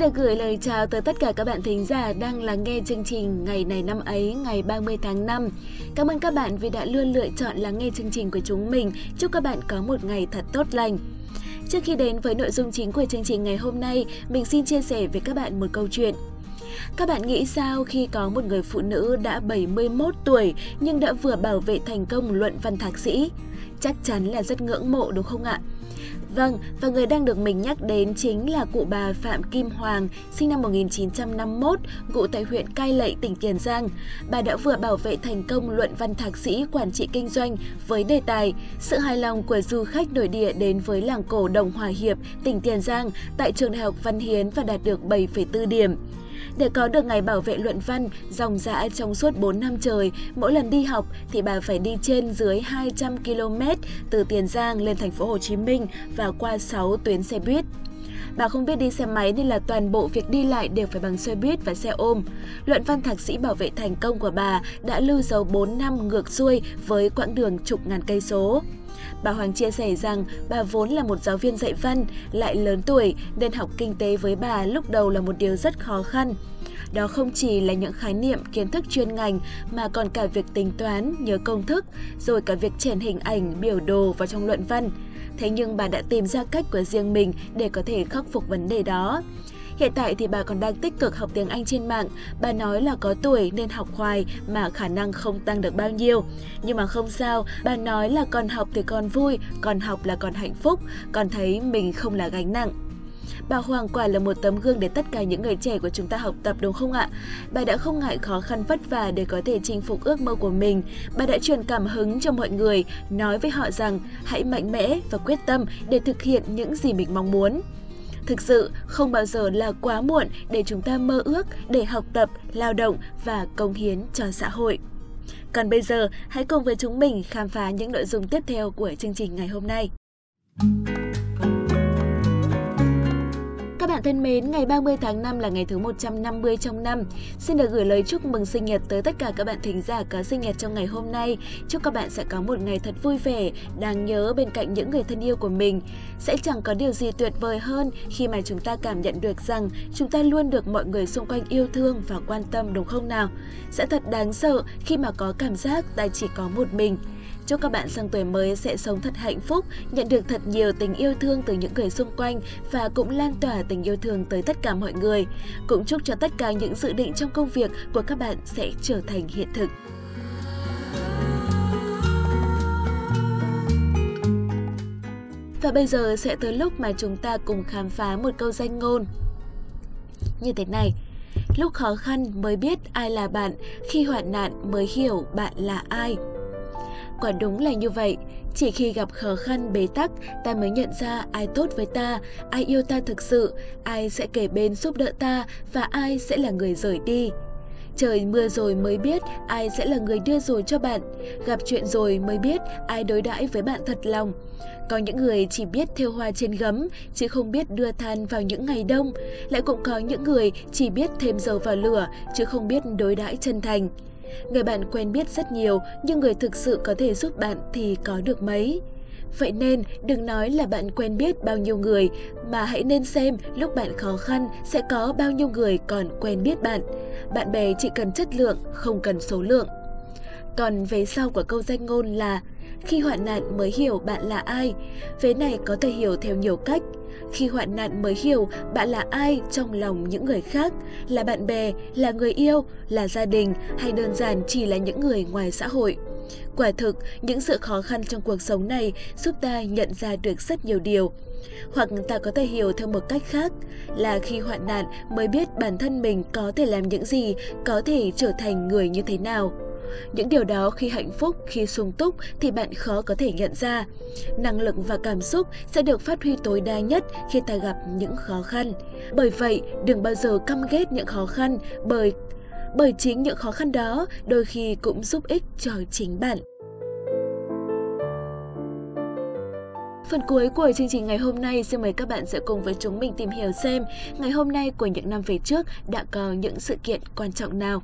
được gửi lời chào tới tất cả các bạn thính giả đang lắng nghe chương trình Ngày này năm ấy, ngày 30 tháng 5. Cảm ơn các bạn vì đã luôn lựa chọn lắng nghe chương trình của chúng mình. Chúc các bạn có một ngày thật tốt lành. Trước khi đến với nội dung chính của chương trình ngày hôm nay, mình xin chia sẻ với các bạn một câu chuyện. Các bạn nghĩ sao khi có một người phụ nữ đã 71 tuổi nhưng đã vừa bảo vệ thành công luận văn thạc sĩ? Chắc chắn là rất ngưỡng mộ đúng không ạ? Vâng, và người đang được mình nhắc đến chính là cụ bà Phạm Kim Hoàng, sinh năm 1951, ngụ tại huyện Cai Lậy, tỉnh Tiền Giang. Bà đã vừa bảo vệ thành công luận văn thạc sĩ quản trị kinh doanh với đề tài Sự hài lòng của du khách nội địa đến với làng cổ Đồng Hòa Hiệp, tỉnh Tiền Giang tại trường đại học Văn Hiến và đạt được 7,4 điểm. Để có được ngày bảo vệ luận văn, dòng dã trong suốt 4 năm trời, mỗi lần đi học thì bà phải đi trên dưới 200 km từ Tiền Giang lên thành phố Hồ Chí Minh và qua 6 tuyến xe buýt. Bà không biết đi xe máy nên là toàn bộ việc đi lại đều phải bằng xe buýt và xe ôm. Luận văn thạc sĩ bảo vệ thành công của bà đã lưu dấu 4 năm ngược xuôi với quãng đường chục ngàn cây số. Bà Hoàng chia sẻ rằng bà vốn là một giáo viên dạy văn, lại lớn tuổi nên học kinh tế với bà lúc đầu là một điều rất khó khăn. Đó không chỉ là những khái niệm kiến thức chuyên ngành mà còn cả việc tính toán, nhớ công thức, rồi cả việc chèn hình ảnh, biểu đồ vào trong luận văn. Thế nhưng bà đã tìm ra cách của riêng mình để có thể khắc phục vấn đề đó. Hiện tại thì bà còn đang tích cực học tiếng Anh trên mạng. Bà nói là có tuổi nên học hoài mà khả năng không tăng được bao nhiêu. Nhưng mà không sao, bà nói là còn học thì còn vui, còn học là còn hạnh phúc, còn thấy mình không là gánh nặng. Bà Hoàng quả là một tấm gương để tất cả những người trẻ của chúng ta học tập đúng không ạ? Bà đã không ngại khó khăn vất vả để có thể chinh phục ước mơ của mình. Bà đã truyền cảm hứng cho mọi người, nói với họ rằng hãy mạnh mẽ và quyết tâm để thực hiện những gì mình mong muốn. Thực sự, không bao giờ là quá muộn để chúng ta mơ ước, để học tập, lao động và cống hiến cho xã hội. Còn bây giờ, hãy cùng với chúng mình khám phá những nội dung tiếp theo của chương trình ngày hôm nay. Các bạn thân mến, ngày 30 tháng 5 là ngày thứ 150 trong năm. Xin được gửi lời chúc mừng sinh nhật tới tất cả các bạn thính giả có sinh nhật trong ngày hôm nay. Chúc các bạn sẽ có một ngày thật vui vẻ, đáng nhớ bên cạnh những người thân yêu của mình. Sẽ chẳng có điều gì tuyệt vời hơn khi mà chúng ta cảm nhận được rằng chúng ta luôn được mọi người xung quanh yêu thương và quan tâm đúng không nào? Sẽ thật đáng sợ khi mà có cảm giác ta chỉ có một mình. Chúc các bạn sang tuổi mới sẽ sống thật hạnh phúc, nhận được thật nhiều tình yêu thương từ những người xung quanh và cũng lan tỏa tình yêu thương tới tất cả mọi người. Cũng chúc cho tất cả những dự định trong công việc của các bạn sẽ trở thành hiện thực. Và bây giờ sẽ tới lúc mà chúng ta cùng khám phá một câu danh ngôn như thế này. Lúc khó khăn mới biết ai là bạn, khi hoạn nạn mới hiểu bạn là ai. Quả đúng là như vậy, chỉ khi gặp khó khăn bế tắc, ta mới nhận ra ai tốt với ta, ai yêu ta thực sự, ai sẽ kề bên giúp đỡ ta và ai sẽ là người rời đi. Trời mưa rồi mới biết ai sẽ là người đưa rồi cho bạn, gặp chuyện rồi mới biết ai đối đãi với bạn thật lòng. Có những người chỉ biết thêu hoa trên gấm, chứ không biết đưa than vào những ngày đông, lại cũng có những người chỉ biết thêm dầu vào lửa, chứ không biết đối đãi chân thành. Người bạn quen biết rất nhiều, nhưng người thực sự có thể giúp bạn thì có được mấy. Vậy nên, đừng nói là bạn quen biết bao nhiêu người, mà hãy nên xem lúc bạn khó khăn sẽ có bao nhiêu người còn quen biết bạn. Bạn bè chỉ cần chất lượng, không cần số lượng. Còn vế sau của câu danh ngôn là khi hoạn nạn mới hiểu bạn là ai. Vế này có thể hiểu theo nhiều cách. Khi hoạn nạn mới hiểu bạn là ai trong lòng những người khác, là bạn bè, là người yêu, là gia đình hay đơn giản chỉ là những người ngoài xã hội. Quả thực, những sự khó khăn trong cuộc sống này giúp ta nhận ra được rất nhiều điều. Hoặc ta có thể hiểu theo một cách khác, là khi hoạn nạn mới biết bản thân mình có thể làm những gì, có thể trở thành người như thế nào. Những điều đó khi hạnh phúc, khi sung túc thì bạn khó có thể nhận ra. Năng lực và cảm xúc sẽ được phát huy tối đa nhất khi ta gặp những khó khăn. Bởi vậy, đừng bao giờ căm ghét những khó khăn, bởi chính những khó khăn đó đôi khi cũng giúp ích cho chính bạn. Phần cuối của chương trình ngày hôm nay, xin mời các bạn sẽ cùng với chúng mình tìm hiểu xem ngày hôm nay của những năm về trước đã có những sự kiện quan trọng nào.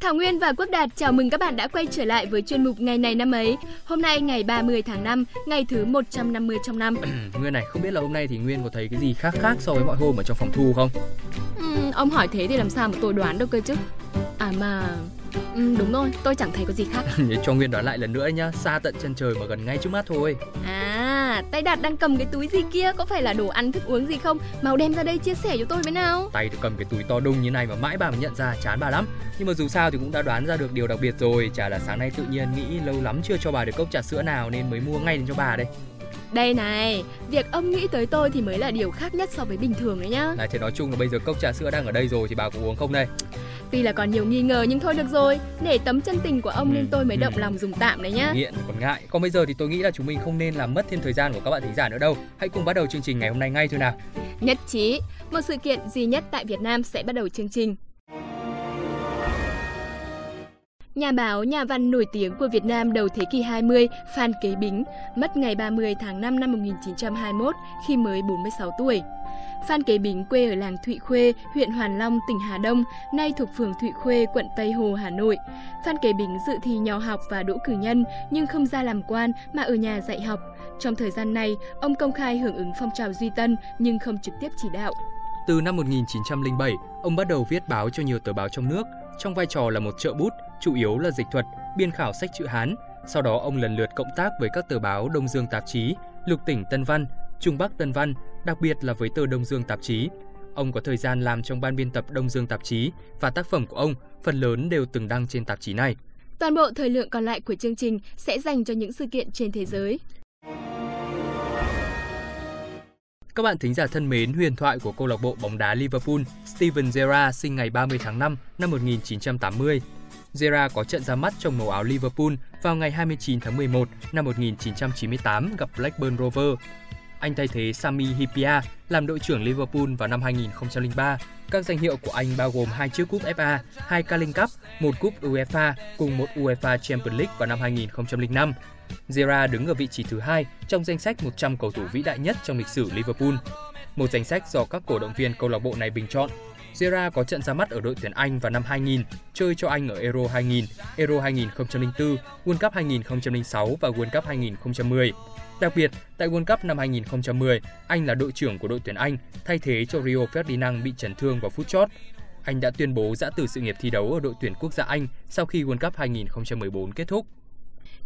Thảo Nguyên và Quốc Đạt chào mừng các bạn đã quay trở lại với chuyên mục Ngày này năm ấy. Hôm nay ngày 30 tháng 5, ngày thứ 150 trong năm. Nguyên này, không biết là hôm nay thì Nguyên có thấy cái gì khác so với mọi hôm ở trong phòng thu không? Ông hỏi thế thì làm sao mà tôi đoán được cơ chứ. Đúng rồi, tôi chẳng thấy có gì khác. Cho Nguyên đoán lại lần nữa nhá, xa tận chân trời mà gần ngay trước mắt thôi. À, tay Đạt đang cầm cái túi gì kia, có phải là đồ ăn thức uống gì không? Mau đem ra đây chia sẻ cho tôi với nào. Tay thì cầm cái túi to đùng như này mà mãi bà mới nhận ra, chán bà lắm. Nhưng mà dù sao thì cũng đã đoán ra được điều đặc biệt rồi. Chả là sáng nay tự nhiên nghĩ lâu lắm chưa cho bà được cốc trà sữa nào nên mới mua ngay đến cho bà đây. Đây này, việc ông nghĩ tới tôi thì mới là điều khác nhất so với bình thường đấy nhá. Này, thì nói chung là bây giờ cốc trà sữa đang ở đây rồi thì bà có uống không đây? Tuy là còn nhiều nghi ngờ nhưng thôi được rồi, để tấm chân tình của ông nên tôi mới động lòng dùng tạm đấy nhá. Nghiện còn ngại. Còn bây giờ thì tôi nghĩ là chúng mình không nên làm mất thêm thời gian của các bạn thính giả nữa đâu. Hãy cùng bắt đầu chương trình ngày hôm nay ngay thôi nào. Nhất trí, một sự kiện duy nhất tại Việt Nam sẽ bắt đầu chương trình. Nhà báo, nhà văn nổi tiếng của Việt Nam đầu thế kỷ 20, Phan Kế Bính, mất ngày 30 tháng 5 năm 1921 khi mới 46 tuổi. Phan Kế Bính quê ở làng Thụy Khuê, huyện Hoàn Long, tỉnh Hà Đông, nay thuộc phường Thụy Khuê, quận Tây Hồ, Hà Nội. Phan Kế Bính dự thi nho học và đỗ cử nhân nhưng không ra làm quan mà ở nhà dạy học. Trong thời gian này, ông công khai hưởng ứng phong trào Duy Tân nhưng không trực tiếp chỉ đạo. Từ năm 1907, ông bắt đầu viết báo cho nhiều tờ báo trong nước, trong vai trò là một trợ bút, chủ yếu là dịch thuật, biên khảo sách chữ Hán. Sau đó ông lần lượt cộng tác với các tờ báo Đông Dương Tạp Chí, Lục Tỉnh Tân Văn, Trung Bắc Tân Văn, đặc biệt là với tờ Đông Dương Tạp Chí. Ông có thời gian làm trong ban biên tập Đông Dương Tạp Chí và tác phẩm của ông phần lớn đều từng đăng trên tạp chí này. Toàn bộ thời lượng còn lại của chương trình sẽ dành cho những sự kiện trên thế giới. Các bạn thính giả thân mến, huyền thoại của câu lạc bộ bóng đá Liverpool, Steven Gerrard sinh ngày 30 tháng 5 năm 1980. Gerrard có trận ra mắt trong màu áo Liverpool vào ngày 29 tháng 11 năm 1998 gặp Blackburn Rovers. Anh thay thế Sami Hyypiä làm đội trưởng Liverpool vào năm 2003. Các danh hiệu của anh bao gồm 2 chiếc cúp FA, 2 Carling Cup, 1 cúp UEFA cùng 1 UEFA Champions League vào năm 2005. Gerrard đứng ở vị trí thứ 2 trong danh sách 100 cầu thủ vĩ đại nhất trong lịch sử Liverpool, một danh sách do các cổ động viên câu lạc bộ này bình chọn. Gerrard có trận ra mắt ở đội tuyển Anh vào năm 2000, chơi cho Anh ở Euro 2000, Euro 2004, World Cup 2006 và World Cup 2010. Đặc biệt, tại World Cup năm 2010, anh là đội trưởng của đội tuyển Anh, thay thế cho Rio Ferdinand bị chấn thương vào phút chót. Anh đã tuyên bố giã từ sự nghiệp thi đấu ở đội tuyển quốc gia Anh sau khi World Cup 2014 kết thúc.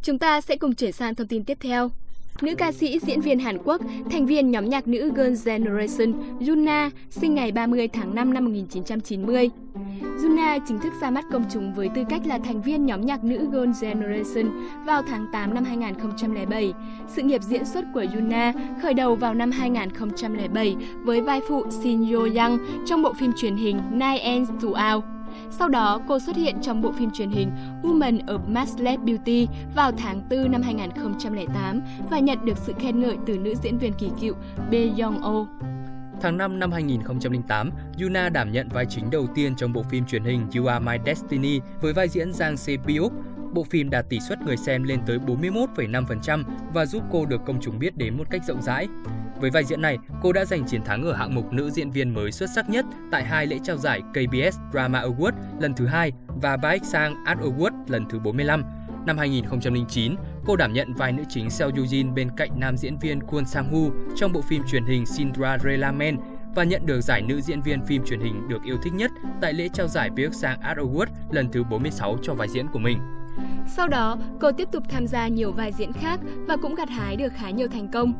Chúng ta sẽ cùng chuyển sang thông tin tiếp theo. Nữ ca sĩ, diễn viên Hàn Quốc, thành viên nhóm nhạc nữ Girls' Generation, Yuna, sinh ngày 30 tháng 5 năm 1990. Yuna chính thức ra mắt công chúng với tư cách là thành viên nhóm nhạc nữ Girls' Generation vào tháng 8 năm 2007. Sự nghiệp diễn xuất của Yuna khởi đầu vào năm 2007 với vai phụ Shin Yo-yang trong bộ phim truyền hình Nine Ends Two Out. Sau đó, cô xuất hiện trong bộ phim truyền hình Woman of Masked Beauty vào tháng 4 năm 2008 và nhận được sự khen ngợi từ nữ diễn viên kỳ cựu Bae Yong-oh. Tháng 5 năm 2008, Yuna đảm nhận vai chính đầu tiên trong bộ phim truyền hình You Are My Destiny với vai diễn Giang Se-bi-uk. Bộ phim đạt tỷ suất người xem lên tới 41,5% và giúp cô được công chúng biết đến một cách rộng rãi. Với vai diễn này, cô đã giành chiến thắng ở hạng mục nữ diễn viên mới xuất sắc nhất tại 2 lễ trao giải KBS Drama Awards lần thứ 2 và Baek Sang Art Awards lần thứ 45. Năm 2009, cô đảm nhận vai nữ chính Seo Yoo-jin bên cạnh nam diễn viên Kwon Sang Woo trong bộ phim truyền hình Cinderella Man và nhận được giải nữ diễn viên phim truyền hình được yêu thích nhất tại lễ trao giải Baek Sang Art Awards lần thứ 46 cho vai diễn của mình. Sau đó, cô tiếp tục tham gia nhiều vai diễn khác và cũng gặt hái được khá nhiều thành công.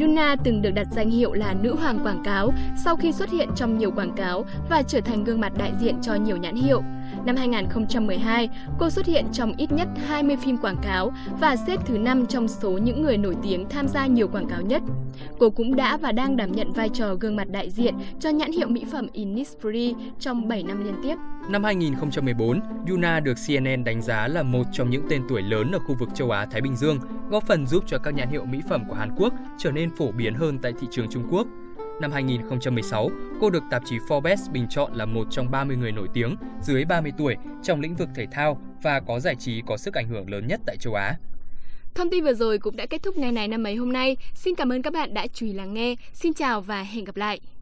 Yuna từng được đặt danh hiệu là nữ hoàng quảng cáo sau khi xuất hiện trong nhiều quảng cáo và trở thành gương mặt đại diện cho nhiều nhãn hiệu. Năm 2012, cô xuất hiện trong ít nhất 20 phim quảng cáo và xếp thứ 5 trong số những người nổi tiếng tham gia nhiều quảng cáo nhất. Cô cũng đã và đang đảm nhận vai trò gương mặt đại diện cho nhãn hiệu mỹ phẩm Innisfree trong 7 năm liên tiếp. Năm 2014, Yuna được CNN đánh giá là một trong những tên tuổi lớn ở khu vực châu Á-Thái Bình Dương, góp phần giúp cho các nhãn hiệu mỹ phẩm của Hàn Quốc trở nên phổ biến hơn tại thị trường Trung Quốc. Năm 2016, cô được tạp chí Forbes bình chọn là một trong 30 người nổi tiếng dưới 30 tuổi trong lĩnh vực thể thao và có giải trí có sức ảnh hưởng lớn nhất tại châu Á. Thông tin vừa rồi cũng đã kết thúc Ngày này năm ấy hôm nay. Xin cảm ơn các bạn đã chú ý lắng nghe. Xin chào và hẹn gặp lại!